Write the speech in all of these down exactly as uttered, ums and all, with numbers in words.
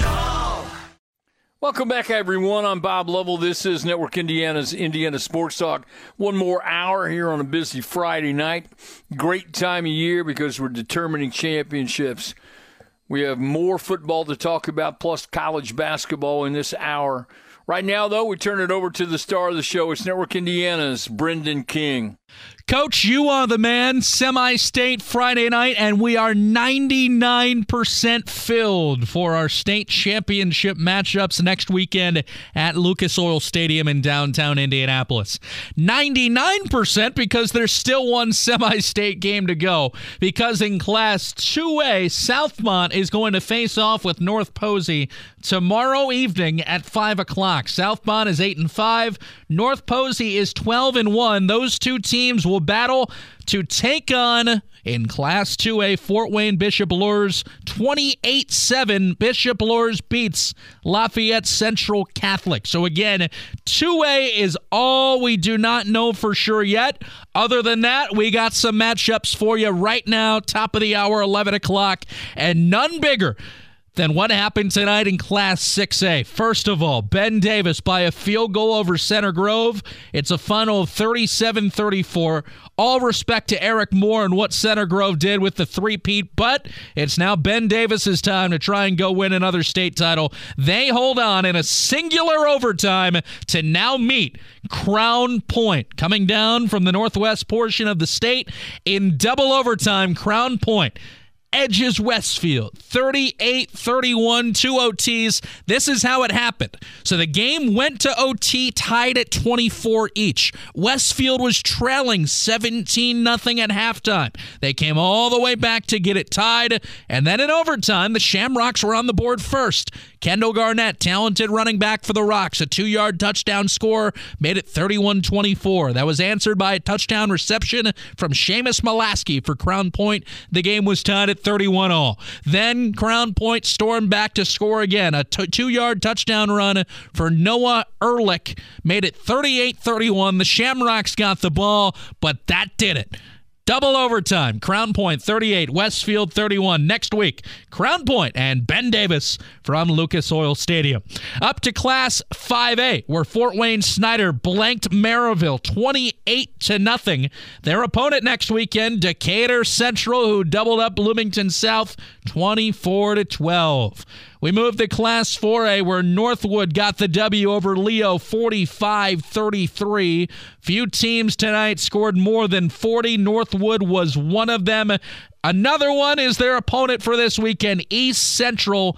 it all. Welcome back, everyone. I'm Bob Lovell. This is Network Indiana's Indiana Sports Talk. One more hour here on a busy Friday night. Great time of year because we're determining championships. We have more football to talk about, plus college basketball in this hour. Right now, though, we turn it over to the star of the show. It's Network Indiana's Brendan King. Coach, you are the man. Semi-state Friday night, and we are ninety-nine percent filled for our state championship matchups next weekend at Lucas Oil Stadium in downtown Indianapolis. ninety-nine percent because there's still one semi-state game to go, because in Class two A, Southmont is going to face off with North Posey tomorrow evening at five o'clock. Southmont is eight and five. North Posey is twelve and one. Those two teams will battle to take on, in Class two A, Fort Wayne Bishop Luers twenty-eight seven. Bishop Luers beats Lafayette Central Catholic. So again, two A is all we do not know for sure yet. Other than that, we got some matchups for you right now, top of the hour, eleven o'clock, and none bigger Then what happened tonight in Class six A. First of all, Ben Davis by a field goal over Center Grove. It's a final of thirty-seven thirty-four. All respect to Eric Moore and what Center Grove did with the three-peat, but it's now Ben Davis's time to try and go win another state title. They hold on in a singular overtime to now meet Crown Point, coming down from the northwest portion of the state in double overtime. Crown Point edges Westfield thirty-eight thirty-one, two O Ts. This is how it happened. So the game went to O T, tied at twenty-four each. Westfield was trailing seventeen nothing at halftime. They came all the way back to get it tied, and then in overtime, the Shamrocks were on the board first. Kendall Garnett, talented running back for the Rocks, a two-yard touchdown score, made it thirty-one twenty-four. That was answered by a touchdown reception from Seamus Mulaski for Crown Point. The game was tied at thirty-one all. Then Crown Point stormed back to score again. A t- two-yard touchdown run for Noah Ehrlich made it thirty-eight thirty-one. The Shamrocks got the ball, but that did it. Double overtime. Crown Point thirty-eight, Westfield thirty-one. Next week, Crown Point and Ben Davis from Lucas Oil Stadium. Up to Class five A, where Fort Wayne Snider blanked Merrillville twenty-eight to nothing. Their opponent next weekend, Decatur Central, who doubled up Bloomington South twenty-four to twelve. We move to Class four A, where Northwood got the W over Leo forty-five thirty-three. Few teams tonight scored more than forty. Northwood was one of them. Another one is their opponent for this weekend, East Central,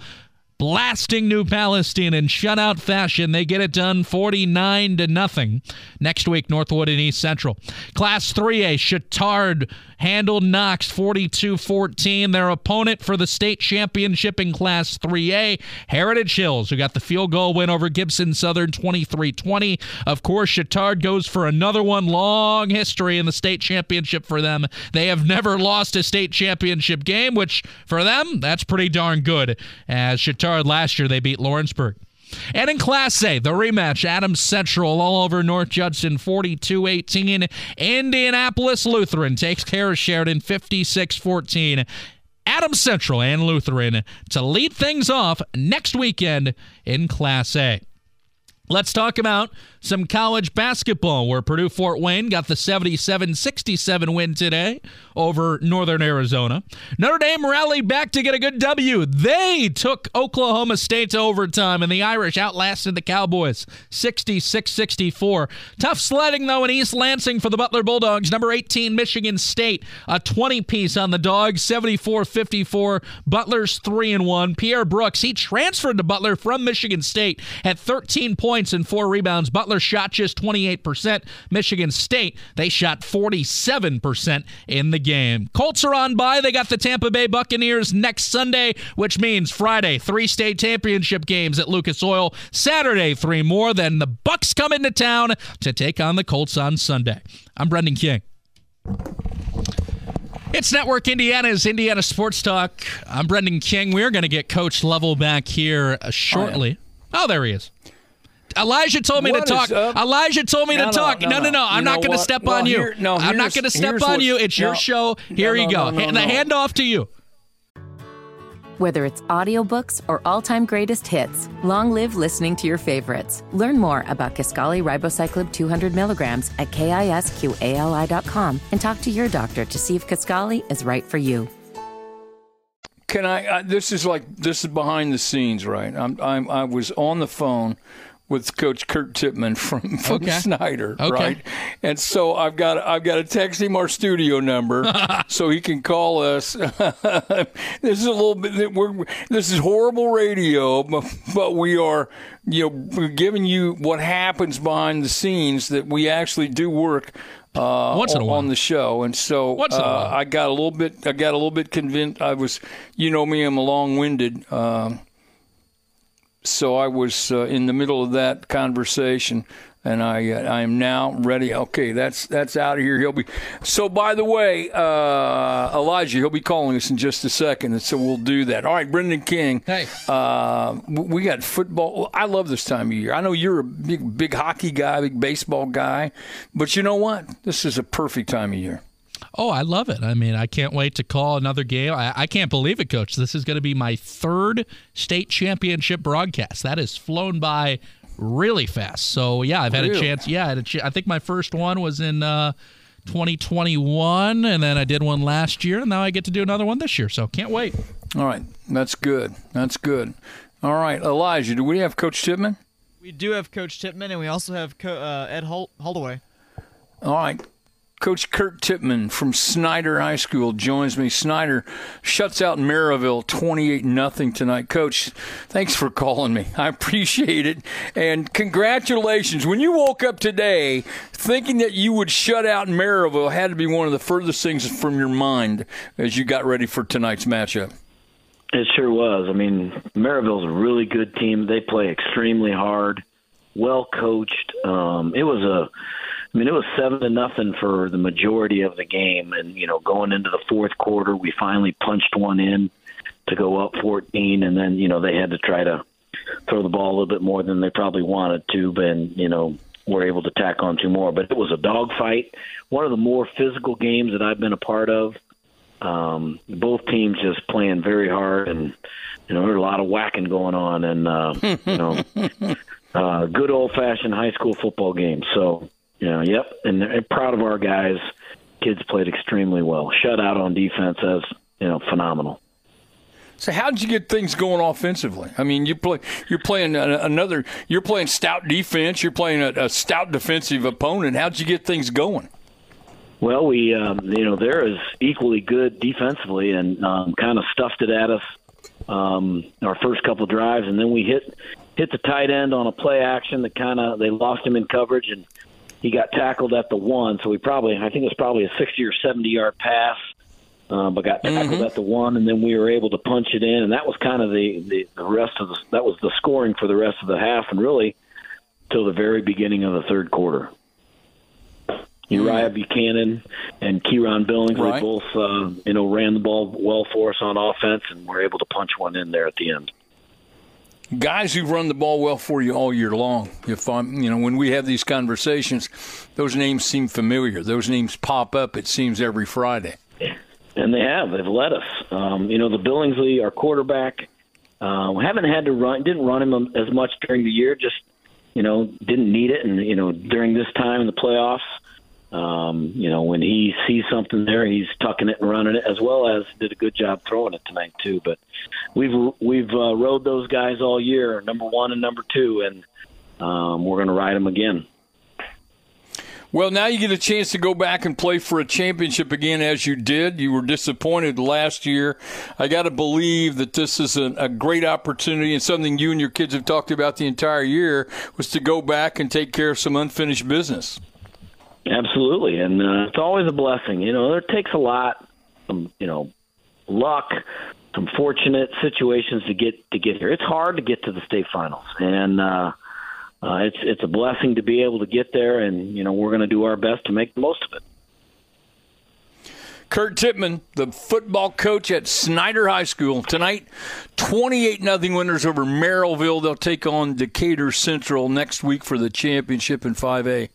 blasting New Palestine in shutout fashion. They get it done forty-nine to nothing. Next week, Northwood and East Central. Class three A, Chatard handled Knox forty-two fourteen. Their opponent for the state championship in Class three A, Heritage Hills, who got the field goal win over Gibson Southern twenty-three twenty. Of course, Chatard goes for another one. Long history in the state championship for them. They have never lost a state championship game, which for them, that's pretty darn good, as Chatard last year they beat Lawrenceburg. And in Class A, the rematch, Adams Central all over North Judson forty-two eighteen. Indianapolis Lutheran takes care of Sheridan fifty-six fourteen. Adams Central and Lutheran to lead things off next weekend in Class A. Let's talk about some college basketball, where Purdue Fort Wayne got the seventy-seven sixty-seven win today over Northern Arizona. Notre Dame rallied back to get a good W. They took Oklahoma State to overtime, and the Irish outlasted the Cowboys sixty-six sixty-four. Tough sledding, though, in East Lansing for the Butler Bulldogs. Number eighteen, Michigan State, a twenty-piece on the Dogs, seventy-four fifty-four. Butler's three and one. Pierre Brooks, he transferred to Butler from Michigan State, at thirteen points and four rebounds. Butler shot just twenty-eight percent. Michigan State, they shot forty-seven percent in the game. Colts are on bye. They got the Tampa Bay Buccaneers next Sunday, which means Friday, three state championship games at Lucas Oil. Saturday, three more. Then the Bucks come into town to take on the Colts on Sunday. I'm Brendan King. It's Network Indiana's Indiana Sports Talk. I'm Brendan King. We're going to get Coach Lovell back here uh, shortly. Oh, yeah. Oh, there he is. Elijah told me what to talk. Elijah told me no, to talk. No, no, no. no, no. no. I'm not going to step no, on here, you. No, I'm not going to step on you. It's no, your show. Here no, you go. No, no, no, no. The hand off to you. Whether it's audiobooks or all-time greatest hits, long live listening to your favorites. Learn more about Kisqali ribociclib two hundred milligrams at kisqali dot com and talk to your doctor to see if Kisqali is right for you. Can I? Uh, this is like this is behind the scenes, right? I'm, I'm I was on the phone with Coach Kurt Tippman from, from okay. Snider, okay. right? And so I've got I've got to text him our studio number so he can call us. This is a little bit we're this is horrible radio, but we are you know we're giving you what happens behind the scenes that we actually do work uh, Once in a while. on the show. And so Once in a while. Uh, I got a little bit I got a little bit convinced. I was you know me I'm a long-winded. Um, So I was uh, in the middle of that conversation, and I uh, I am now ready. Okay, that's that's out of here. He'll be. So by the way, uh, Elijah, he'll be calling us in just a second, and so we'll do that. All right, Brendan King. Hey, uh, we got football. I love this time of year. I know you're a big big hockey guy, big baseball guy, but you know what? This is a perfect time of year. Oh, I love it. I mean, I can't wait to call another game. I, I can't believe it, Coach. This is going to be my third state championship broadcast. That has flown by really fast. So, yeah, I've had Ew. a chance. Yeah, I, had a ch- I think my first one was in uh, twenty twenty-one, and then I did one last year, and now I get to do another one this year. So, can't wait. All right. That's good. That's good. All right. Elijah, do we have Coach Tippman? We do have Coach Tippman, and we also have Co- uh, Ed Hol- Holdaway. All right. Coach Kurt Tippman from Snider High School joins me. Snider shuts out Merrillville twenty-eight nothing tonight. Coach, thanks for calling me. I appreciate it. And congratulations. When you woke up today thinking that you would shut out Merrillville had to be one of the furthest things from your mind as you got ready for tonight's matchup. It sure was. I mean, Merrillville's a really good team. They play extremely hard, well coached. Um, it was a I mean, it was seven to nothing for the majority of the game. And, you know, going into the fourth quarter, we finally punched one in to go up fourteen. And then, you know, they had to try to throw the ball a little bit more than they probably wanted to. But, you know, were able to tack on two more. But it was a dogfight, one of the more physical games that I've been a part of. Um, both teams just playing very hard. And, you know, there was a lot of whacking going on. And, uh, you know, uh, good old-fashioned high school football game. So. Yeah, yep, and they're proud of our guys. Kids played extremely well. Shut out on defense as, you know, phenomenal. So how did you get things going offensively? I mean, you play, you're playing another – you're playing stout defense. You're playing a, a stout defensive opponent. How did you get things going? Well, we um, – you know, they're as equally good defensively and um, kind of stuffed it at us um, our first couple drives, and then we hit hit the tight end on a play action that kind of – they lost him in coverage and – he got tackled at the one, so we probably, I think it was probably a sixty or seventy-yard pass, uh, but got tackled mm-hmm. at the one, and then we were able to punch it in, and that was kind of the, the, the rest of the, that was the scoring for the rest of the half, and really till the very beginning of the third quarter. Uriah Buchanan and Kieron Billings, right. they both, uh, you know, ran the ball well for us on offense, and were able to punch one in there at the end. Guys who've run the ball well for you all year long. If I'm, you know, when we have these conversations, those names seem familiar. Those names pop up, it seems, every Friday. And they have. They've led us. Um, you know, the Billingsley, our quarterback, uh, haven't had to run, didn't run him as much during the year, just, you know, didn't need it. And, you know, during this time in the playoffs, um, you know, when he sees something there, he's tucking it and running it, as well as did a good job throwing it tonight, too. But we've we've uh, rode those guys all year, number one and number two, and um, we're going to ride them again. Well, now you get a chance to go back and play for a championship again, as you did. You were disappointed last year. I got to believe that this is a, a great opportunity and something you and your kids have talked about the entire year was to go back and take care of some unfinished business. Absolutely, and uh, it's always a blessing. You know, it takes a lot, um, you know, luck, some fortunate situations to get to get here. It's hard to get to the state finals, and uh, uh, it's it's a blessing to be able to get there. And you know, we're going to do our best to make the most of it. Kurt Tippman, the football coach at Snider High School. Tonight, twenty-eight nothing winners over Merrillville. They'll take on Decatur Central next week for the championship in five A.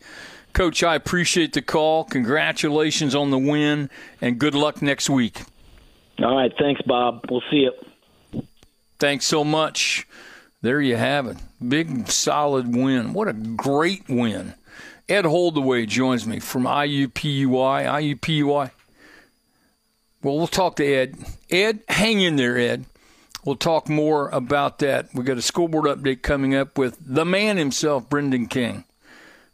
Coach, I appreciate the call. Congratulations on the win, and good luck next week. All right. Thanks, Bob. We'll see you. Thanks so much. There you have it. Big, solid win. What a great win. Ed Holdaway joins me from I U P U I. I U P U I. Well, we'll talk to Ed. Ed, hang in there, Ed. We'll talk more about that. We've got a school board update coming up with the man himself, Brendan King.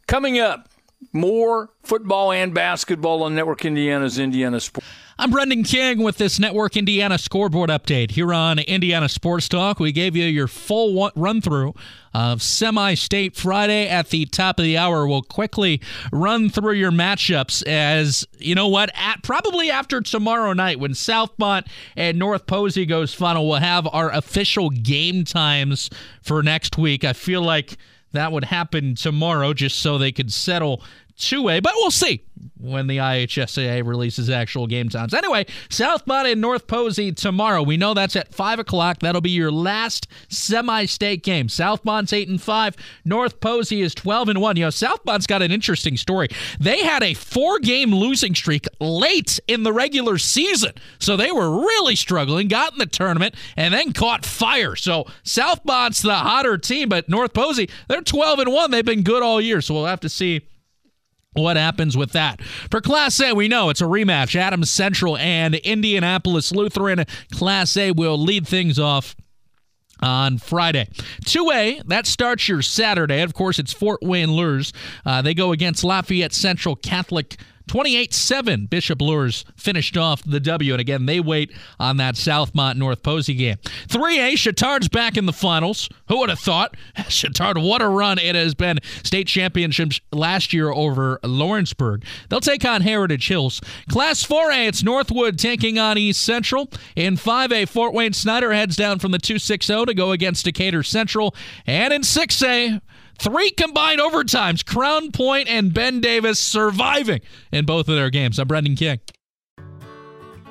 Coming up, more football and basketball on Network Indiana's Indiana Sports. I'm Brendan King with this Network Indiana scoreboard update here on Indiana Sports Talk. We gave you your full run-through of Semi-State Friday at the top of the hour. We'll quickly run through your matchups as, you know what, at, probably after tomorrow night when Southmont and North Posey goes final, we'll have our official game times for next week. I feel like that would happen tomorrow just so they could settle two A, but we'll see when the I H S A A releases actual game times. Anyway, Southmont and North Posey tomorrow. We know that's at five o'clock. That'll be your last semi-state game. Southmont's eight and five. North Posey is twelve and one. You know, Southmont's got an interesting story. They had a four-game losing streak late in the regular season, so they were really struggling, got in the tournament, and then caught fire. So Southmont's the hotter team, but North Posey, they're twelve and one. They've been good all year, so we'll have to see what happens with that. For Class A, we know it's a rematch. Adams Central and Indianapolis Lutheran. Class A will lead things off on Friday. two A, that starts your Saturday. Of course, it's Fort Wayne Luers. Uh, they go against Lafayette Central Catholic. twenty-eight seven, Bishop Luers finished off the W, and again, they wait on that Southmont-North Posey game. three A, Chatard's back in the finals. Who would have thought? Chatard, what a run it has been. State championships last year over Lawrenceburg. They'll take on Heritage Hills. Class four A, it's Northwood taking on East Central. In five A, Fort Wayne Snider heads down from the two six oh to go against Decatur Central. And in six A, three combined overtimes, Crown Point and Ben Davis surviving in both of their games. I'm Brendan King.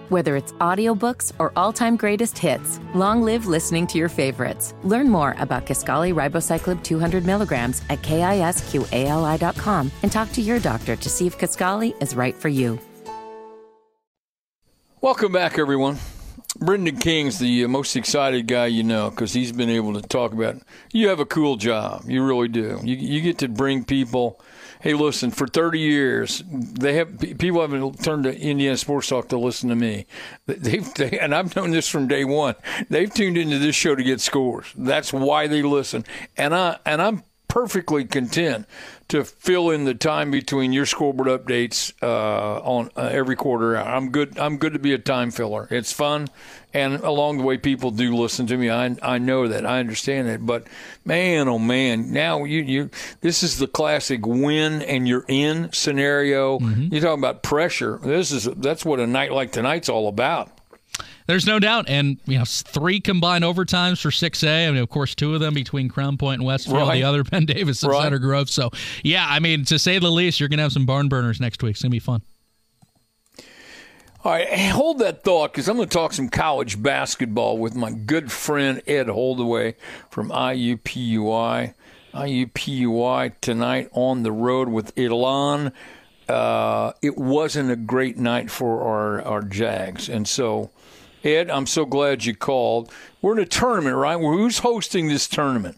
Whether it's audiobooks or all-time greatest hits, long live listening to your favorites. Learn more about Kisqali ribociclib two hundred milligrams at kisqali dot com and talk to your doctor to see if Kisqali is right for you. Welcome back, everyone. Brendan King's the most excited guy you know because he's been able to talk about it. You have a cool job. You really do. You you get to bring people. Hey, listen, for thirty years, they have people haven't turned to Indiana Sports Talk to listen to me. They've, they, and I've known this from day one. They've tuned into this show to get scores. That's why they listen. And, I, and I'm perfectly content to fill in the time between your scoreboard updates uh, on uh, every quarter hour. I'm good. I'm good to be a time filler. It's fun, and along the way, people do listen to me. I I know that. I understand that. But man, oh man, now you you this is the classic win and you're in scenario. Mm-hmm. You're talking about pressure. This is that's what a night like tonight's all about. There's no doubt, and you know, three combined overtimes for six A. I mean, of course, two of them between Crown Point and Westfield, right. The other Ben Davis and right. Center Grove. So, yeah, I mean, to say the least, you're going to have some barn burners next week. It's going to be fun. All right, hold that thought because I'm going to talk some college basketball with my good friend Ed Holdaway from I U P U I. I U P U I tonight on the road with Elon. Uh, it wasn't a great night for our, our Jags, and so – Ed, I'm so glad you called. We're in a tournament, right? Who's hosting this tournament?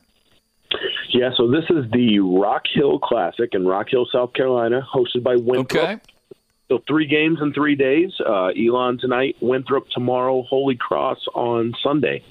Yeah, so this is the Rock Hill Classic in Rock Hill, South Carolina, hosted by Winthrop. Okay. So three games in three days. Uh, Elon tonight, Winthrop tomorrow, Holy Cross on Sunday.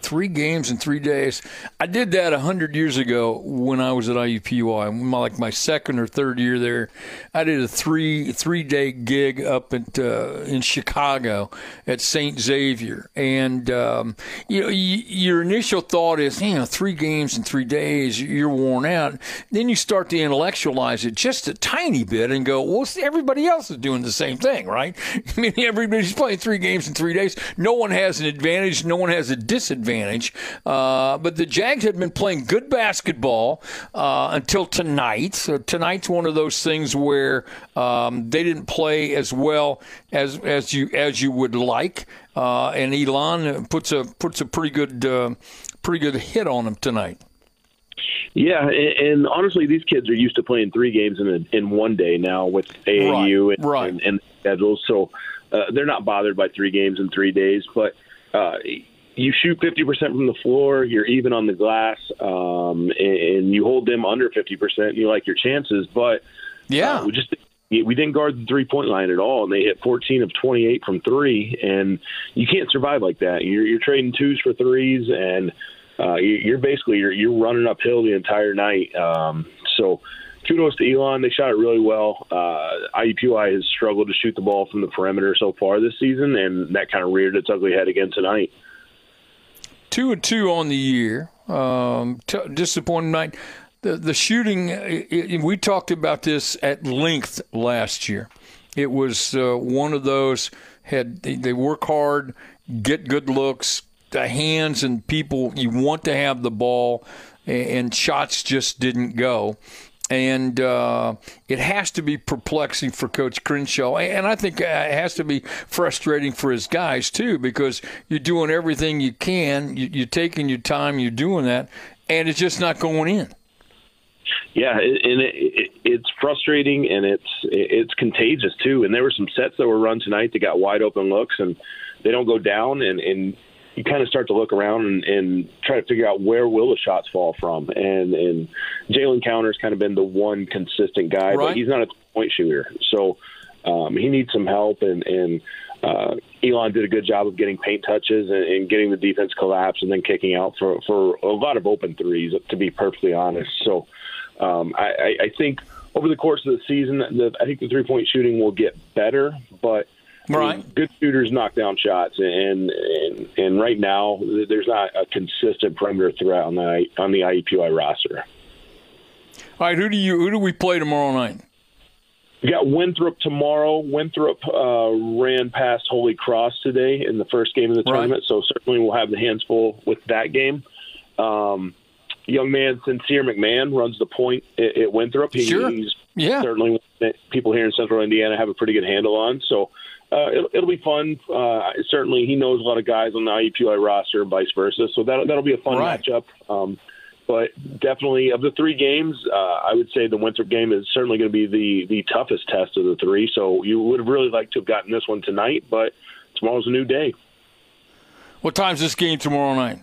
Three games in three days. I did that one hundred years ago when I was at I U P U I, like my second or third year there. I did a three, three-day gig up at, uh, in Chicago at Saint Xavier. And um, you know, y- your initial thought is, you know, three games in three days, you're worn out. Then you start to intellectualize it just a tiny bit and go, well, everybody else is doing the same thing, right? I mean, everybody's playing three games in three days. No one has an advantage. No one has a disadvantage. advantage. Uh, but the Jags had been playing good basketball uh, until tonight. So tonight's one of those things where um, they didn't play as well as as you as you would like. Uh, and Elon puts a puts a pretty good uh, pretty good hit on them tonight. Yeah, and, and honestly, these kids are used to playing three games in a, in one day now with A A U right, and, right. and, and schedules, so uh, they're not bothered by three games in three days. But uh, you shoot fifty percent from the floor, you're even on the glass, um, and, and you hold them under fifty percent, and you like your chances. But yeah, uh, we just we didn't guard the three-point line at all, and they hit fourteen of twenty-eight from three, and you can't survive like that. You're, you're trading twos for threes, and Uh, you're basically you're, you're running uphill the entire night. Um, so kudos to Elon. They shot it really well. Uh, I U P U I has struggled to shoot the ball from the perimeter so far this season, and that kind of reared its ugly head again tonight. Two and two on the year. Um, t- disappointing night. The, the shooting, it, it, we talked about this at length last year. It was uh, one of those, had they, they work hard, get good looks, the hands and people, you want to have the ball, and shots just didn't go. And uh, it has to be perplexing for Coach Crenshaw, and I think it has to be frustrating for his guys too, because you're doing everything you can, you're taking your time, you're doing that, and it's just not going in. Yeah, and it, it, it's frustrating, and it's it's contagious too. And there were some sets that were run tonight that got wide open looks, and they don't go down, and, and you kind of start to look around and, and try to figure out where will the shots fall from. And, and Jalen Counter's kind of been the one consistent guy, right. But he's not a point shooter. So um, he needs some help. And, and uh, Elon did a good job of getting paint touches and, and getting the defense collapse and then kicking out for, for a lot of open threes, to be perfectly honest. So um, I, I think over the course of the season, the, I think the three-point shooting will get better, but right. I mean, good shooters knock down shots, and, and and right now there's not a consistent perimeter threat on the on the I U P U I roster. All right, who do you who do we play tomorrow night? We got Winthrop tomorrow. Winthrop uh, ran past Holy Cross today in the first game of the tournament, right. So certainly we'll have the hands full with that game. Um, young man, Sincere McMahon, runs the point at, at Winthrop. He, sure. He's yeah. certainly people here in Central Indiana have a pretty good handle on, so. Uh, it'll, it'll be fun. Uh, certainly, he knows a lot of guys on the I U P U I roster and vice versa, so that'll, that'll be a fun right. matchup. Um, but definitely, of the three games, uh, I would say the Winthrop game is certainly going to be the, the toughest test of the three, so you would have really liked to have gotten this one tonight, but tomorrow's a new day. What time's this game tomorrow night?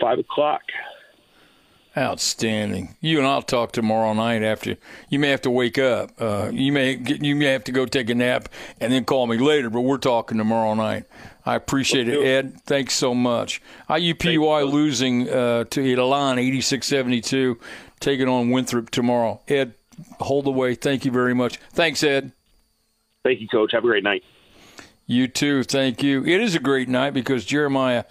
Five o'clock. Outstanding. You and I'll talk tomorrow night after. You may have to wake up. Uh, you may you may have to go take a nap and then call me later, but we're talking tomorrow night. I appreciate it, Ed. Thanks so much. I U P U I losing uh, to Elon, eighty-six seventy-two, taking on Winthrop tomorrow. Ed, hold the way. Thank you very much. Thanks, Ed. Thank you, Coach. Have a great night. You too. Thank you. It is a great night because Jeremiah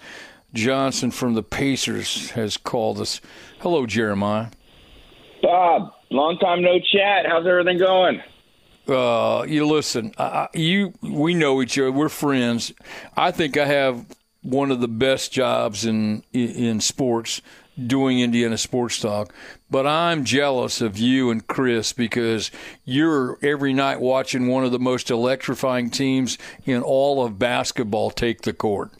Johnson from the Pacers has called us. Hello, Jeremiah. Bob, long time no chat. How's everything going? Uh, you listen, I, you we know each other. We're friends. I think I have one of the best jobs in in sports, doing Indiana Sports Talk. But I'm jealous of you and Chris because you're every night watching one of the most electrifying teams in all of basketball take the court.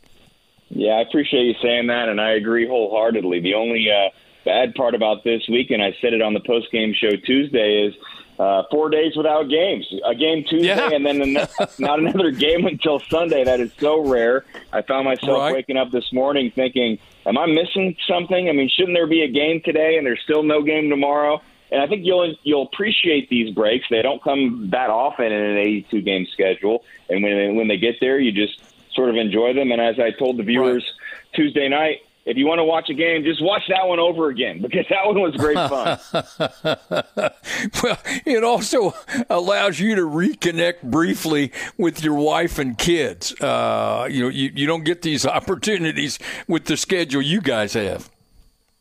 Yeah, I appreciate you saying that, and I agree wholeheartedly. The only uh, bad part about this week, and I said it on the post-game show Tuesday, is uh, four days without games. A game Tuesday yeah. and then another, not another game until Sunday. That is so rare. I found myself right. waking up this morning thinking, am I missing something? I mean, shouldn't there be a game today and there's still no game tomorrow? And I think you'll you'll appreciate these breaks. They don't come that often in an eighty-two game schedule. And when when they get there, you just sort of enjoy them. And as I told the viewers right. Tuesday night, if you want to watch a game, just watch that one over again because that one was great fun. Well, it also allows you to reconnect briefly with your wife and kids. Uh, you know, you, you don't get these opportunities with the schedule you guys have.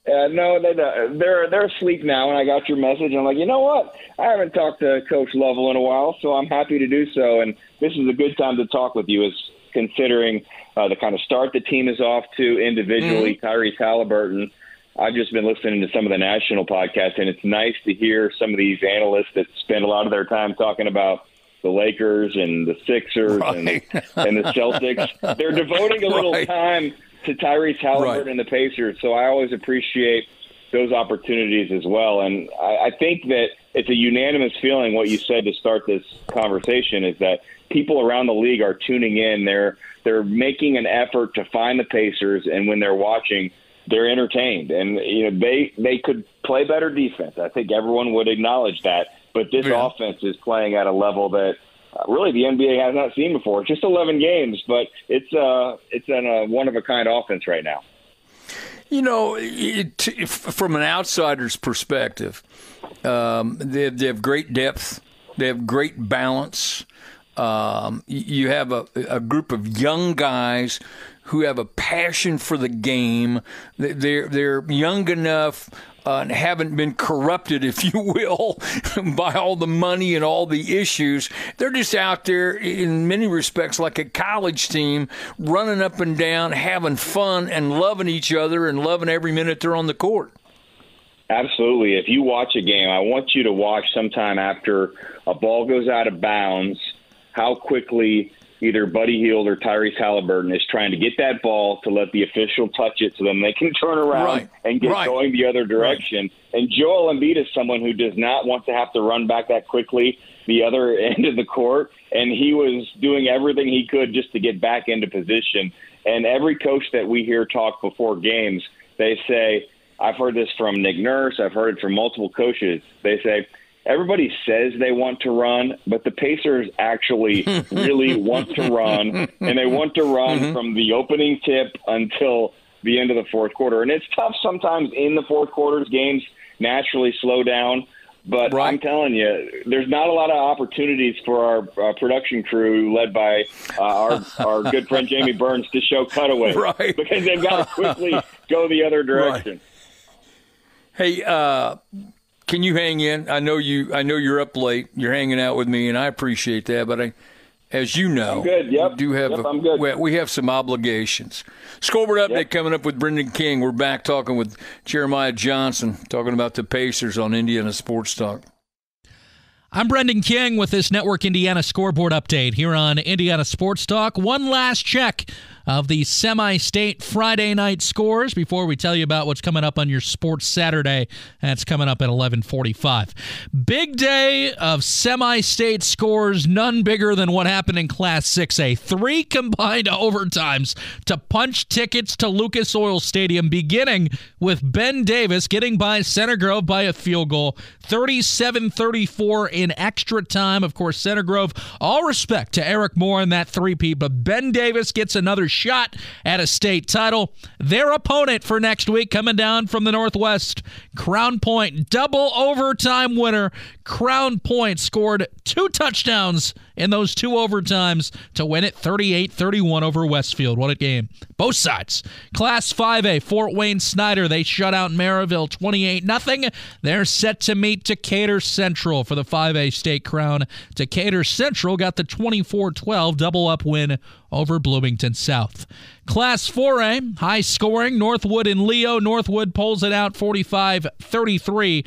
Uh, no, they, uh, they're they're asleep now, and I got your message. And I'm like, you know what? I haven't talked to Coach Lovell in a while, so I'm happy to do so. And this is a good time to talk with you as considering uh, the kind of start the team is off to individually. Mm-hmm. Tyrese Halliburton, I've just been listening to some of the national podcasts, and it's nice to hear some of these analysts that spend a lot of their time talking about the Lakers and the Sixers right. and, and the Celtics. They're devoting a little right. time to Tyrese Halliburton right. and the Pacers, so I always appreciate those opportunities as well. And I, I think that it's a unanimous feeling what you said to start this conversation is that people around the league are tuning in. They're they're making an effort to find the Pacers, and when they're watching, they're entertained. And you know they they could play better defense. I think everyone would acknowledge that. But this yeah. offense is playing at a level that uh, really the N B A has not seen before. It's just eleven games, but it's uh it's an uh, one of a kind offense right now. You know, it, from an outsider's perspective, um, they, have, they have great depth. They have great balance. Um, you have a, a group of young guys who have a passion for the game. They're, they're young enough uh, and haven't been corrupted, if you will, by all the money and all the issues. They're just out there, in many respects, like a college team, running up and down, having fun, and loving each other and loving every minute they're on the court. Absolutely. If you watch a game, I want you to watch sometime after a ball goes out of bounds, how quickly either Buddy Hield or Tyrese Halliburton is trying to get that ball to let the official touch it so then they can turn around right. and get right. going the other direction. Right. And Joel Embiid is someone who does not want to have to run back that quickly the other end of the court, and he was doing everything he could just to get back into position. And every coach that we hear talk before games, they say, I've heard this from Nick Nurse, I've heard it from multiple coaches, they say, everybody says they want to run, but the Pacers actually really want to run, and they want to run mm-hmm. from the opening tip until the end of the fourth quarter. And it's tough sometimes in the fourth quarters. Games naturally slow down, but right. I'm telling you, there's not a lot of opportunities for our uh, production crew led by uh, our, our good friend Jamie Burns to show cutaways right. because they've got to quickly go the other direction. Right. Hey, uh... can you hang in? I know you. I know you're up late. You're hanging out with me, and I appreciate that. But I, as you know, I'm good. Yep. we do have. Yep, a, I'm good. We, we have some obligations. Scoreboard update yep. coming up with Brendan King. We're back talking with Jeremiah Johnson, talking about the Pacers on Indiana Sports Talk. I'm Brendan King with this Network Indiana Scoreboard Update here on Indiana Sports Talk. One last check of the semi-state Friday night scores before we tell you about what's coming up on your Sports Saturday. That's coming up at eleven forty-five. Big day of semi-state scores, none bigger than what happened in Class six A. Three combined overtimes to punch tickets to Lucas Oil Stadium, beginning with Ben Davis getting by Center Grove by a field goal, thirty-seven thirty-four in extra time. Of course, Center Grove, all respect to Eric Moore and that three-peat, but Ben Davis gets another shot at a state title. Their opponent for next week, coming down from the Northwest, Crown Point, double overtime winner. Crown Point scored two touchdowns in those two overtimes to win it thirty-eight thirty-one over Westfield. What a game. Both sides. Class five A, Fort Wayne Snider, they shut out Merrillville twenty-eight nothing. They're set to meet Decatur Central for the five A state crown. Decatur Central got the twenty-four twelve double-up win over Bloomington South. Class four A, high scoring, Northwood and Leo. Northwood pulls it out forty-five thirty-three.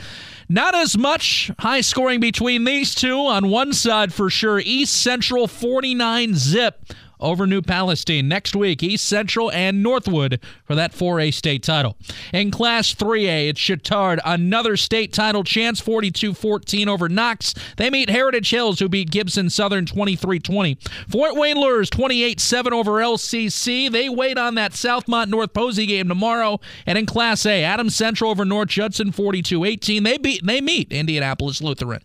Not as much high scoring between these two. On one side for sure, East Central forty-nine zip over New Palestine. Next week, East Central and Northwood for that four A state title. In Class three A, it's Chatard, another state title chance, forty-two fourteen over Knox. They meet Heritage Hills, who beat Gibson Southern twenty-three twenty. Fort Wayne Luers, twenty-eight seven over L C C. They wait on that Southmont North Posey game tomorrow. And in Class A, Adams Central over North Judson, forty-two eighteen. They beat, they meet Indianapolis Lutheran.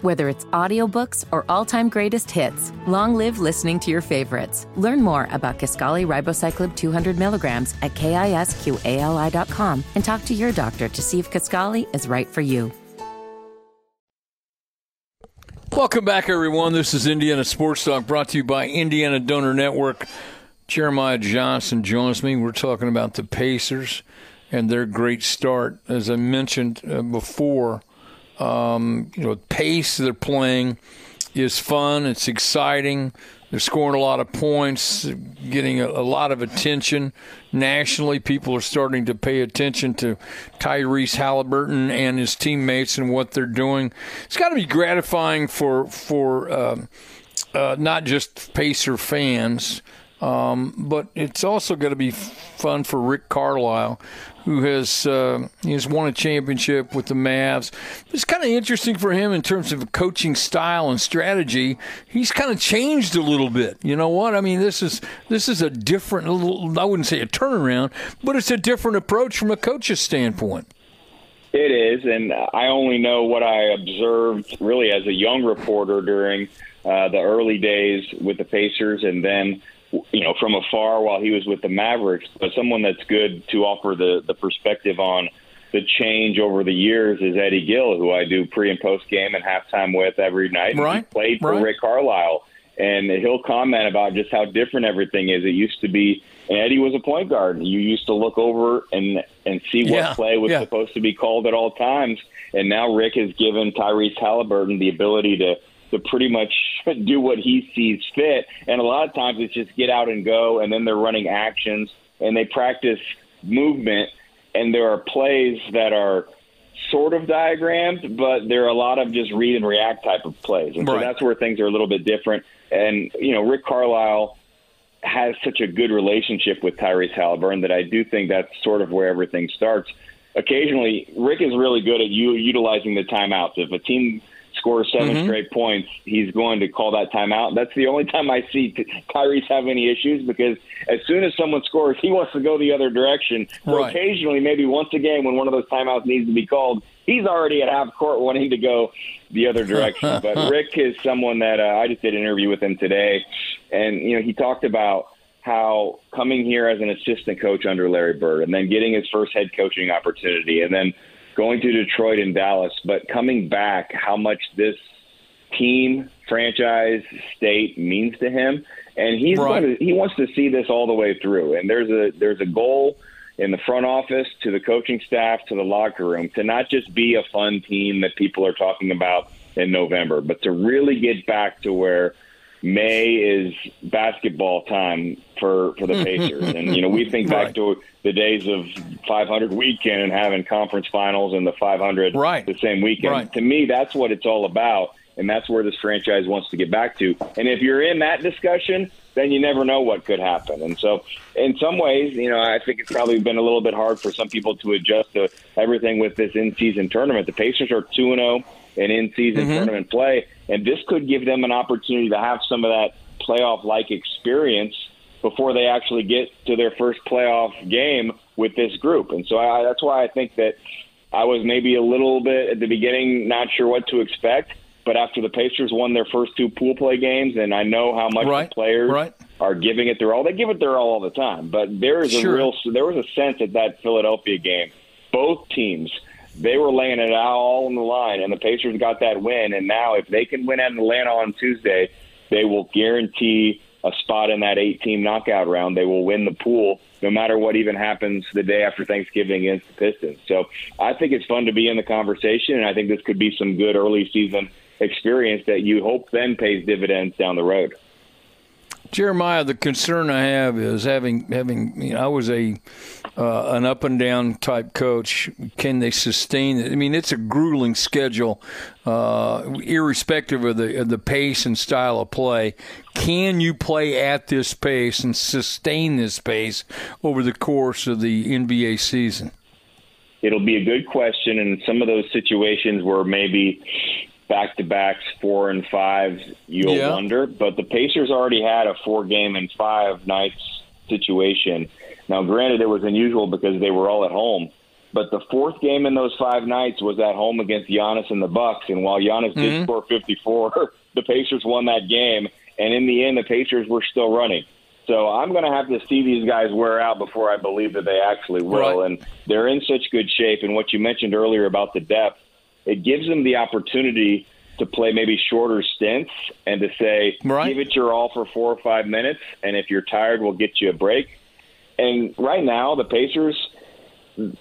Whether it's audiobooks or all-time greatest hits, long live listening to your favorites. Learn more about Kisqali Ribocyclib two hundred milligrams at kisqali dot com and talk to your doctor to see if Kisqali is right for you. Welcome back, everyone. This is Indiana Sports Talk, brought to you by Indiana Donor Network. Jeremiah Johnson joins me. We're talking about the Pacers and their great start. As I mentioned before, Um, you know, pace they're playing is fun. It's exciting. They're scoring a lot of points, getting a, a lot of attention nationally. People are starting to pay attention to Tyrese Halliburton and his teammates and what they're doing. It's got to be gratifying for for um, uh, not just Pacer fans, um, but it's also got to be fun for Rick Carlisle, who has uh, he has won a championship with the Mavs. It's kind of interesting for him in terms of coaching style and strategy. He's kind of changed a little bit. You know what? I mean, this is this is a different, I wouldn't say a turnaround, but it's a different approach from a coach's standpoint. It is, and I only know what I observed really as a young reporter during uh, the early days with the Pacers, and then you know, from afar while he was with the Mavericks. But someone that's good to offer the, the perspective on the change over the years is Eddie Gill, who I do pre and post game and halftime with every night. Right. He played for right. Rick Carlisle, and he'll comment about just how different everything is. It used to be, and Eddie was a point guard. You used to look over and, and see what yeah. play was yeah. supposed to be called at all times. And now Rick has given Tyrese Halliburton the ability to to pretty much do what he sees fit. And a lot of times it's just get out and go, and then they're running actions, and they practice movement, and there are plays that are sort of diagrammed, but there are a lot of just read and react type of plays. And right. so that's where things are a little bit different. And, you know, Rick Carlisle has such a good relationship with Tyrese Halliburton that I do think that's sort of where everything starts. Occasionally, Rick is really good at you utilizing the timeouts. If a team scores seven mm-hmm. straight points, he's going to call that timeout. That's the only time I see Tyrese have any issues, because as soon as someone scores, he wants to go the other direction. So right. occasionally, maybe once a game, when one of those timeouts needs to be called, he's already at half court wanting to go the other direction. But Rick is someone that uh, I just did an interview with him today, and you know, he talked about how coming here as an assistant coach under Larry Bird, and then getting his first head coaching opportunity, and then going to Detroit and Dallas, but coming back, how much this team, franchise, state means to him. And he's right. going to, he wants to see this all the way through. And there's a there's a goal in the front office, to the coaching staff, to the locker room, to not just be a fun team that people are talking about in November, but to really get back to where May is basketball time for, for the Pacers. And, you know, we think back right. to the days of five hundred weekend and having conference finals and the five hundred right. the same weekend. Right. To me, that's what it's all about, and that's where this franchise wants to get back to. And if you're in that discussion, then you never know what could happen. And so in some ways, you know, I think it's probably been a little bit hard for some people to adjust to everything with this in-season tournament. The Pacers are two and oh in in-season mm-hmm. tournament play, and this could give them an opportunity to have some of that playoff-like experience before they actually get to their first playoff game with this group. And so I, that's why I think that I was maybe a little bit at the beginning not sure what to expect, but after the Pacers won their first two pool play games, and I know how much right, the players right. are giving it their all. They give it their all all the time, but there is sure. a real there was a sense at that Philadelphia game, both teams, they were laying it out all on the line, and the Pacers got that win. And now if they can win at Atlanta on Tuesday, they will guarantee a spot in that eight-team knockout round. They will win the pool no matter what even happens the day after Thanksgiving against the Pistons. So I think it's fun to be in the conversation, and I think this could be some good early season experience that you hope then pays dividends down the road. Jeremiah, the concern I have is having having you know, I was a uh, an up and down type coach. Can they sustain it? I mean, it's a grueling schedule, uh, irrespective of the of the pace and style of play. Can you play at this pace and sustain this pace over the course of the N B A season? It'll be a good question, and some of those situations where maybe back-to-backs, four and five, you'll yeah. wonder. But the Pacers already had a four-game and five nights situation. Now, granted, it was unusual because they were all at home. But the fourth game in those five nights was at home against Giannis and the Bucks. And while Giannis mm-hmm. did score fifty-four, the Pacers won that game. And in the end, the Pacers were still running. So I'm going to have to see these guys wear out before I believe that they actually will. Right. And they're in such good shape. And what you mentioned earlier about the depth, it gives them the opportunity to play maybe shorter stints and to say, right. give it your all for four or five minutes, and if you're tired, we'll get you a break. And right now, the Pacers,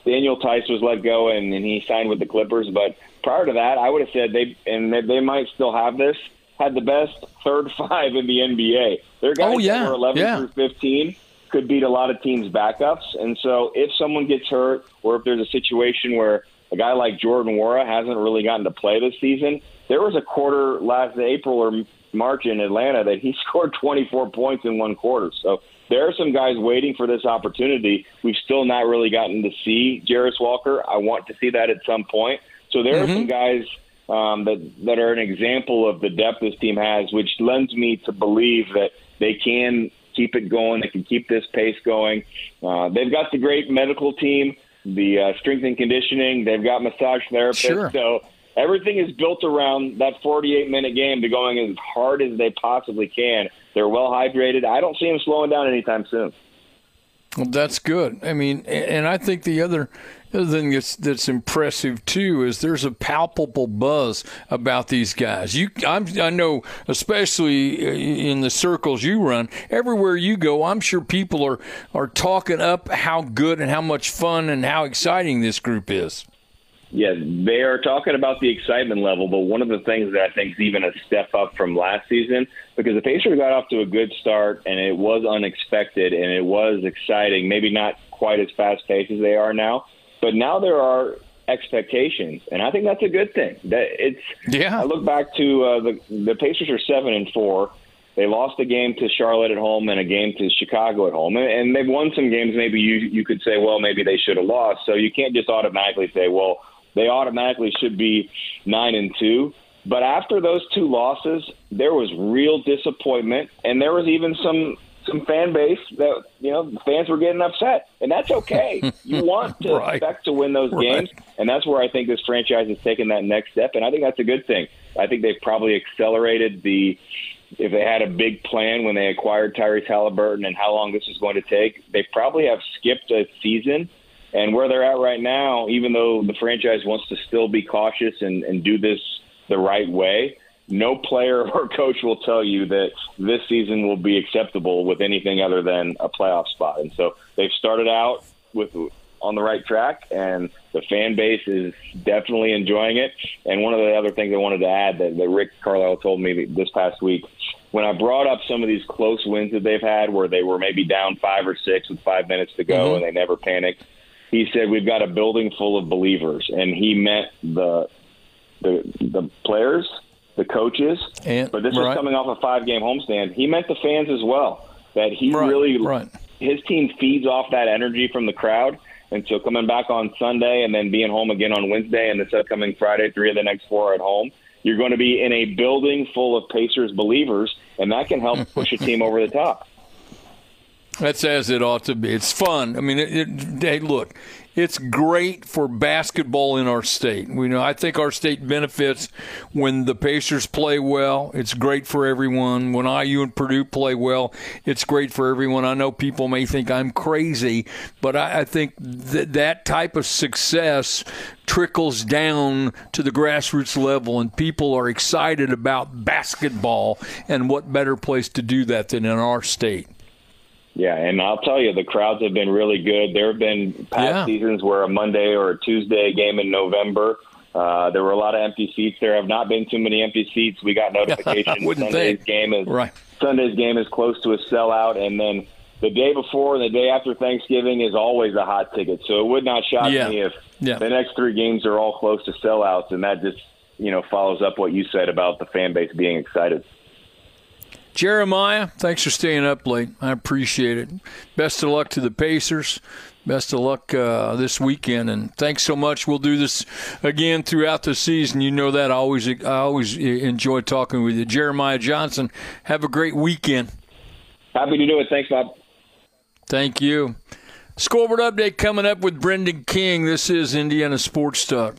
Daniel Tice was let go, and, and he signed with the Clippers. But prior to that, I would have said, they and they might still have this, had the best third five in the N B A. Their guys oh, yeah. that were eleven yeah. through fifteen could beat a lot of teams' backups. And so if someone gets hurt or if there's a situation where a guy like Jordan Wara hasn't really gotten to play this season, there was a quarter last April or March in Atlanta that he scored twenty-four points in one quarter. So there are some guys waiting for this opportunity. We've still not really gotten to see Jarris Walker. I want to see that at some point. So there mm-hmm. are some guys um, that, that are an example of the depth this team has, which lends me to believe that they can keep it going. They can keep this pace going. Uh, they've got the great medical team, the uh, strength and conditioning. They've got massage therapists. Sure. So everything is built around that forty-eight minute game to going as hard as they possibly can. They're well hydrated. I don't see them slowing down anytime soon. Well, that's good. I mean, and I think the other other thing that's, that's impressive, too, is there's a palpable buzz about these guys. You, I'm, I know, especially in the circles you run, everywhere you go, I'm sure people are, are talking up how good and how much fun and how exciting this group is. Yeah, they are talking about the excitement level, but one of the things that I think is even a step up from last season, because the Pacers got off to a good start, and it was unexpected, and it was exciting, maybe not quite as fast-paced as they are now, but now there are expectations, and I think that's a good thing. That it's. Yeah. I look back to uh, the, the Pacers are seven and four. They lost a game to Charlotte at home and a game to Chicago at home, and they've won some games maybe you, you could say, well, maybe they should have lost, so you can't just automatically say, well, they automatically should be nine and two. But after those two losses, there was real disappointment, and there was even some some fan base that, you know, the fans were getting upset, and that's okay. You want to right. expect to win those right. games, and that's where I think this franchise has taken that next step, and I think that's a good thing. I think they've probably accelerated the – if they had a big plan when they acquired Tyrese Halliburton and how long this is going to take, they probably have skipped a season. And where they're at right now, even though the franchise wants to still be cautious and, and do this the right way, no player or coach will tell you that this season will be acceptable with anything other than a playoff spot. And so they've started out with on the right track, and the fan base is definitely enjoying it. And one of the other things I wanted to add that, that Rick Carlisle told me this past week, when I brought up some of these close wins that they've had where they were maybe down five or six with five minutes to go mm-hmm. and they never panicked, he said, we've got a building full of believers. And he meant the the, the players, the coaches. And, but this right. was coming off a five-game homestand. He meant the fans as well, that he right, really right. – his team feeds off that energy from the crowd. And so coming back on Sunday and then being home again on Wednesday and this upcoming Friday, three of the next four at home, you're going to be in a building full of Pacers believers, and that can help push a team over the top. That's as it ought to be. It's fun. I mean, it, it, hey, look, it's great for basketball in our state. We know I think our state benefits when the Pacers play well. It's great for everyone. When I U and Purdue play well, it's great for everyone. I know people may think I'm crazy, but I, I think that that type of success trickles down to the grassroots level, and people are excited about basketball, and what better place to do that than in our state. Yeah, and I'll tell you, the crowds have been really good. There have been past yeah. seasons where a Monday or a Tuesday game in November, uh, there were a lot of empty seats. There have not been too many empty seats. We got notification Sunday's think. game is right. Sunday's game is close to a sellout, and then the day before and the day after Thanksgiving is always a hot ticket. So it would not shock yeah. me if yeah. the next three games are all close to sellouts, and that just you know follows up what you said about the fan base being excited. Jeremiah, thanks for staying up late. I appreciate it. Best of luck to the Pacers. Best of luck uh, this weekend, and thanks so much. We'll do this again throughout the season. You know that. I always, I always enjoy talking with you. Jeremiah Johnson, have a great weekend. Happy to do it. Thanks, Bob. Thank you. Scoreboard update coming up with Brendan King. This is Indiana Sports Talk.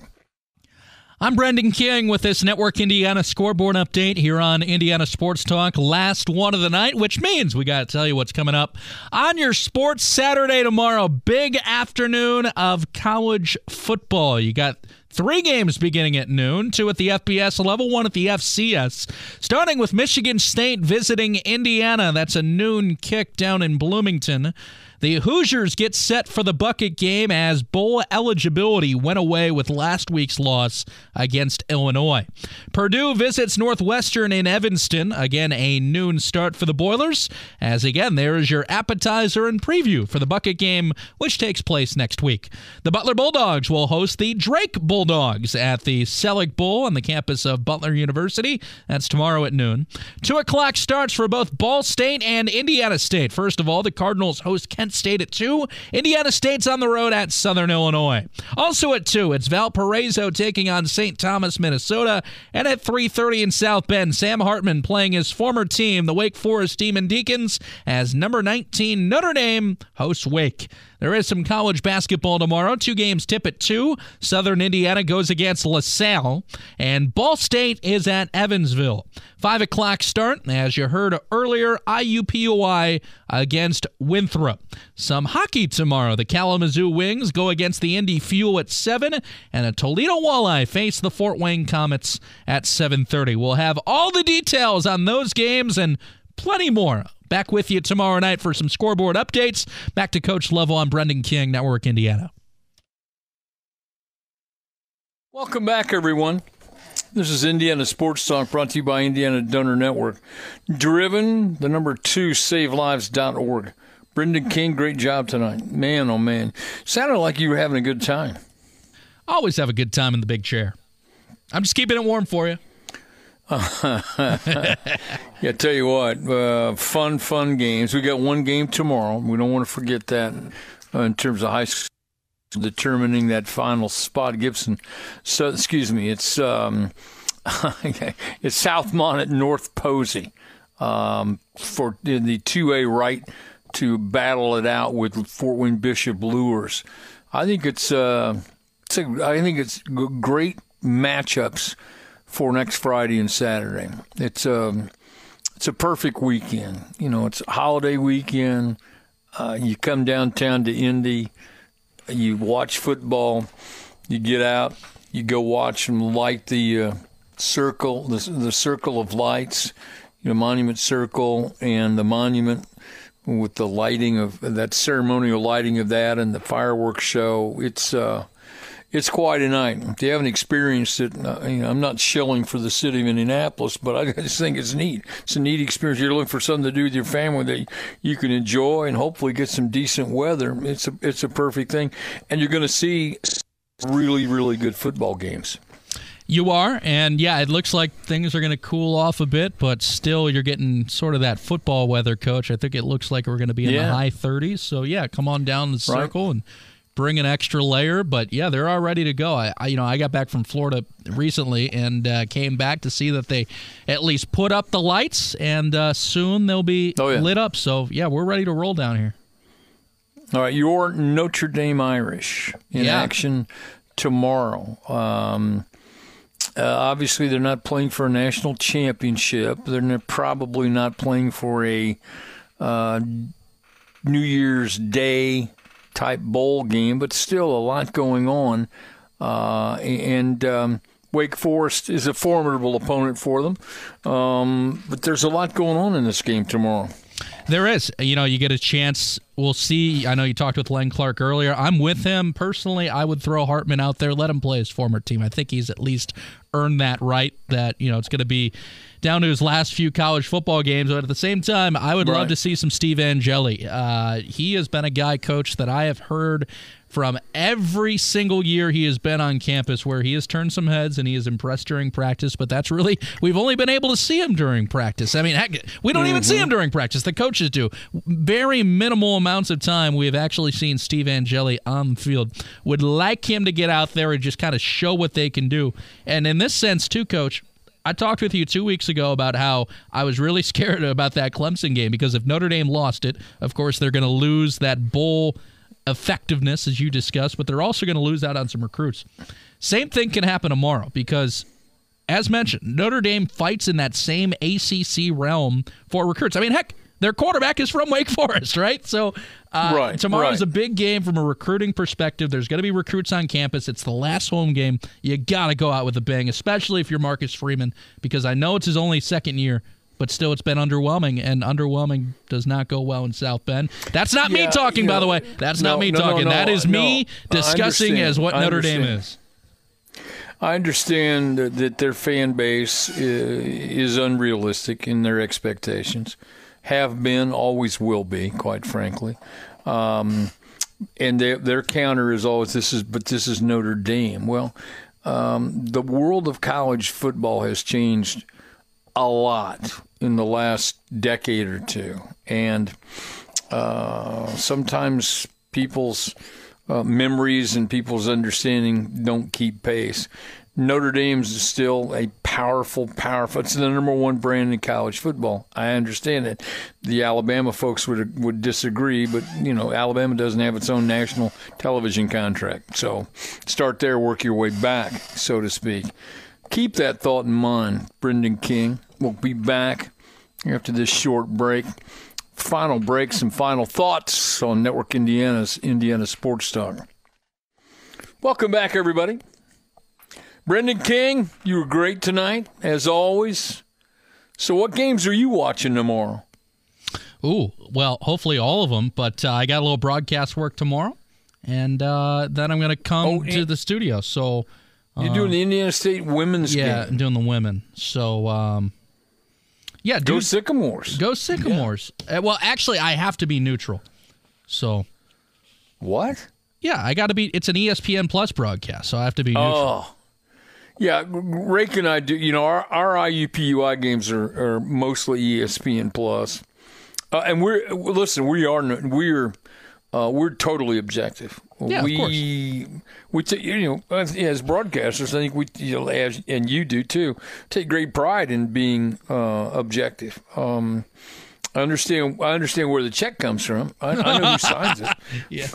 I'm Brendan King with this Network Indiana scoreboard update here on Indiana Sports Talk. Last one of the night, which means we got to tell you what's coming up on your Sports Saturday tomorrow. Big afternoon of college football. You got three games beginning at noon, two at the F B S level, one at the F C S. Starting with Michigan State visiting Indiana. That's a noon kick down in Bloomington. The Hoosiers get set for the bucket game as bowl eligibility went away with last week's loss against Illinois. Purdue visits Northwestern in Evanston. Again, a noon start for the Boilers, as again, there is your appetizer and preview for the bucket game, which takes place next week. The Butler Bulldogs will host the Drake Bulldogs at the Selleck Bowl on the campus of Butler University. That's tomorrow at noon. two o'clock starts for both Ball State and Indiana State. First of all, the Cardinals host Kent State at two. Indiana State's on the road at Southern Illinois. Also at two, it's Valparaiso taking on Saint Thomas, Minnesota. And at three thirty in South Bend, Sam Hartman playing his former team, the Wake Forest Demon Deacons, as number nineteen Notre Dame hosts Wake. There is some college basketball tomorrow. Two games tip at two. Southern Indiana goes against LaSalle. And Ball State is at Evansville. Five o'clock start, as you heard earlier, I U P U I against Winthrop. Some hockey tomorrow. The Kalamazoo Wings go against the Indy Fuel at seven. And a Toledo Walleye face the Fort Wayne Comets at seven thirty. We'll have all the details on those games and plenty more. Back with you tomorrow night for some scoreboard updates. Back to Coach Lovell. I'm Brendan King, Network Indiana. Welcome back, everyone. This is Indiana Sports Talk, brought to you by Indiana Donor Network. Driven, the number two, save lives dot org. Brendan King, great job tonight. Man, oh, man. Sounded like you were having a good time. Always have a good time in the big chair. I'm just keeping it warm for you. Yeah, tell you what, uh, fun, fun games. We got one game tomorrow. We don't want to forget that uh, in terms of high school determining that final spot. Gibson, so excuse me, it's um, it's Southmont at North Posey um, for in the two A right to battle it out with Fort Wayne Bishop Luers. I think it's uh, it's a, I think it's great matchups for next Friday and Saturday. It's a, it's a perfect weekend. You know, it's a holiday weekend. Uh, you come downtown to Indy, you watch football, you get out, you go watch and light the uh, circle, the, the circle of lights, you know, Monument Circle and the monument with the lighting of that ceremonial lighting of that and the fireworks show. It's, uh, It's quite a night. If you haven't experienced it, you know, I'm not shilling for the city of Indianapolis, but I just think it's neat. It's a neat experience. You're looking for something to do with your family that you can enjoy and hopefully get some decent weather. It's a, it's a perfect thing. And you're going to see really, really good football games. You are, and yeah, it looks like things are going to cool off a bit, but still you're getting sort of that football weather, Coach. I think it looks like we're going to be in yeah. the high thirties. So, yeah, come on down the circle right. and bring an extra layer, but yeah, they're all ready to go. I, I you know, I got back from Florida recently and uh, came back to see that they at least put up the lights, and uh, soon they'll be oh, yeah. lit up. So yeah, we're ready to roll down here. All right, your Notre Dame Irish in yeah. action tomorrow. Um, uh, obviously, they're not playing for a national championship. They're not, probably not playing for a uh, New Year's Day type bowl game, but still a lot going on. Uh, and um, Wake Forest is a formidable opponent for them. Um, but there's a lot going on in this game tomorrow. There is. You know, you get a chance. We'll see. I know you talked with Len Clark earlier. I'm with him. Personally, I would throw Hartman out there. Let him play his former team. I think he's at least earned that right that, you know, it's going to be down to his last few college football games. But at the same time, I would right. love to see some Steve Angeli. Uh, he has been a guy, Coach, that I have heard from every single year he has been on campus where he has turned some heads and he has impressed during practice, but that's really, we've only been able to see him during practice. I mean, heck, we don't mm-hmm. even see him during practice. The coaches do. Very minimal amounts of time we have actually seen Steve Angeli on the field. Would like him to get out there and just kind of show what they can do. And in this sense, too, Coach, I talked with you two weeks ago about how I was really scared about that Clemson game because if Notre Dame lost it, of course, they're going to lose that bowl effectiveness, as you discussed, but they're also going to lose out on some recruits. Same thing can happen tomorrow because, as mentioned, Notre Dame fights in that same A C C realm for recruits. I mean, heck, their quarterback is from Wake Forest, right? So uh, right, tomorrow is right. a big game from a recruiting perspective. There's going to be recruits on campus. It's the last home game. You got to go out with a bang, especially if you're Marcus Freeman, because I know it's his only second year, but still it's been underwhelming, and underwhelming does not go well in South Bend. That's not yeah, me talking, you know, by the way. That's no, not me no, talking. No, no, that is no, me discussing as what Notre Dame is. I understand that their fan base is unrealistic in their expectations. Have been, always will be, quite frankly. Um, and they, their counter is always, this is, but this is Notre Dame. Well, um, the world of college football has changed a lot in the last decade or two. And uh, sometimes people's uh, memories and people's understanding don't keep pace. Notre Dame's still a powerful, powerful. It's the number one brand in college football. I understand it. The Alabama folks would would disagree, but you know, Alabama doesn't have its own national television contract. So start there, work your way back, so to speak. Keep that thought in mind, Brendan King. We'll be back after this short break. Final break, some final thoughts on Network Indiana's Indiana Sports Talk. Welcome back, everybody. Brendan King, you were great tonight, as always. So what games are you watching tomorrow? Ooh, well, hopefully all of them, but uh, I got a little broadcast work tomorrow, and uh, then I'm going to come oh, to the studio. So uh, you're doing the Indiana State women's yeah, game. Yeah, I'm doing the women. So, um, yeah. Go dude, Sycamores. Go Sycamores. Yeah. Uh, well, actually, I have to be neutral. So. What? Yeah, I got to be. It's an E S P N Plus broadcast, so I have to be neutral. Oh. Yeah, Rake and I do. You know, our, our I U P U I games are, are mostly E S P N Plus, uh, and we're listen. We are we're uh, we're totally objective. Yeah, we, of course. We t- you know, as, as broadcasters, I think we you know, as, and you do too, take great pride in being uh, objective. Um, I understand. I understand where the check comes from. I, I know who signs it. Yeah.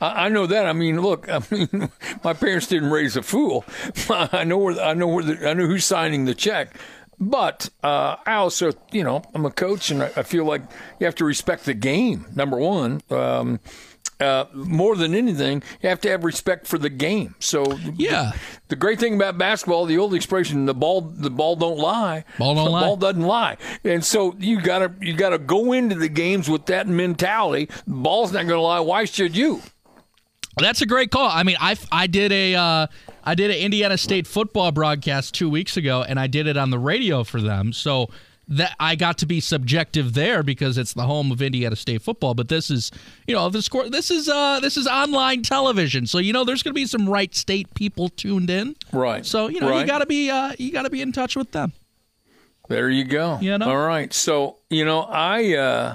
I, I know that. I mean, look. I mean, my parents didn't raise a fool. I know where. I know where. The, I know who's signing the check. But uh, I also, you know, I'm a coach, and I, I feel like you have to respect the game. Number one, um, uh, more than anything, you have to have respect for the game. So yeah. The, the great thing about basketball, the old expression, the ball, the ball don't lie. Ball don't the lie. Ball doesn't lie. And so you gotta, you gotta go into the games with that mentality. The ball's not gonna lie. Why should you? That's a great call. I mean, I, I did a, uh, I did an Indiana State football broadcast two weeks ago, and I did it on the radio for them. So that I got to be subjective there because it's the home of Indiana State football. But this is, you know, this this is uh, this is online television, so you know there's going to be some Wright State people tuned in, right? So you know right. you got to be uh, you got to be in touch with them. There you go. You know? All right. So you know, I uh,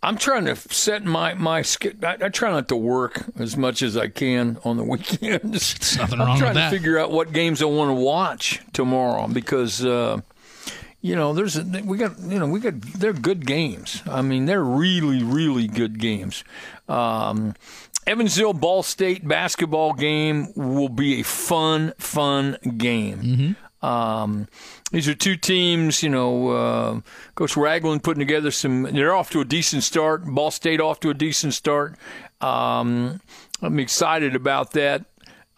I'm trying to set my my I, I try not to work as much as I can on the weekends. There's nothing wrong with that. I'm trying to figure out what games I want to watch tomorrow because. Uh, You know, there's a, we got you know we got they're good games. I mean, they're really really good games. Um, Evansville Ball State basketball game will be a fun fun game. Mm-hmm. Um, these are two teams. You know, uh, Coach Ragland putting together some. They're off to a decent start. Ball State off to a decent start. Um, I'm excited about that.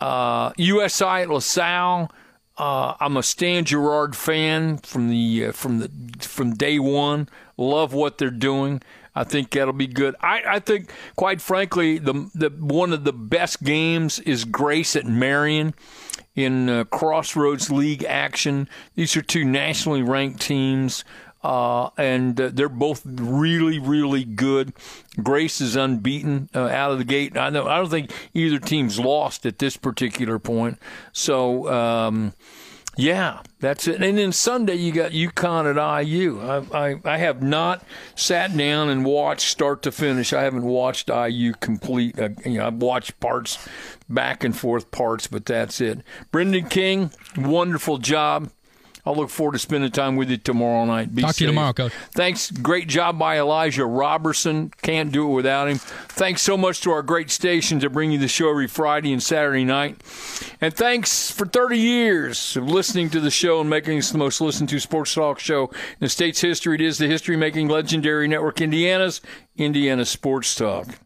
Uh, U S I at LaSalle. Uh, I'm a Stan Gerard fan from the uh, from the from day one. Love what they're doing. I think that'll be good. I, I think, quite frankly, the the one of the best games is Grace at Marion in uh, Crossroads League action. These are two nationally ranked teams, uh, and uh, they're both really really good. Grace is unbeaten uh, out of the gate. I know I don't think either team's lost at this particular point. So. Um, Yeah, that's it. And then Sunday you got UConn at I U. I, I I have not sat down and watched start to finish. I haven't watched I U complete. Uh, you know, I've watched parts, back and forth parts, but that's it. Brendan King, wonderful job. I look forward to spending time with you tomorrow night. Be Talk safe. to you tomorrow, Coach. Thanks. Great job by Elijah Robertson. Can't do it without him. Thanks so much to our great stations that bring you the show every Friday and Saturday night. And thanks for thirty years of listening to the show and making us the most listened to sports talk show in the state's history. It is the history-making legendary Network Indiana's Indiana Sports Talk.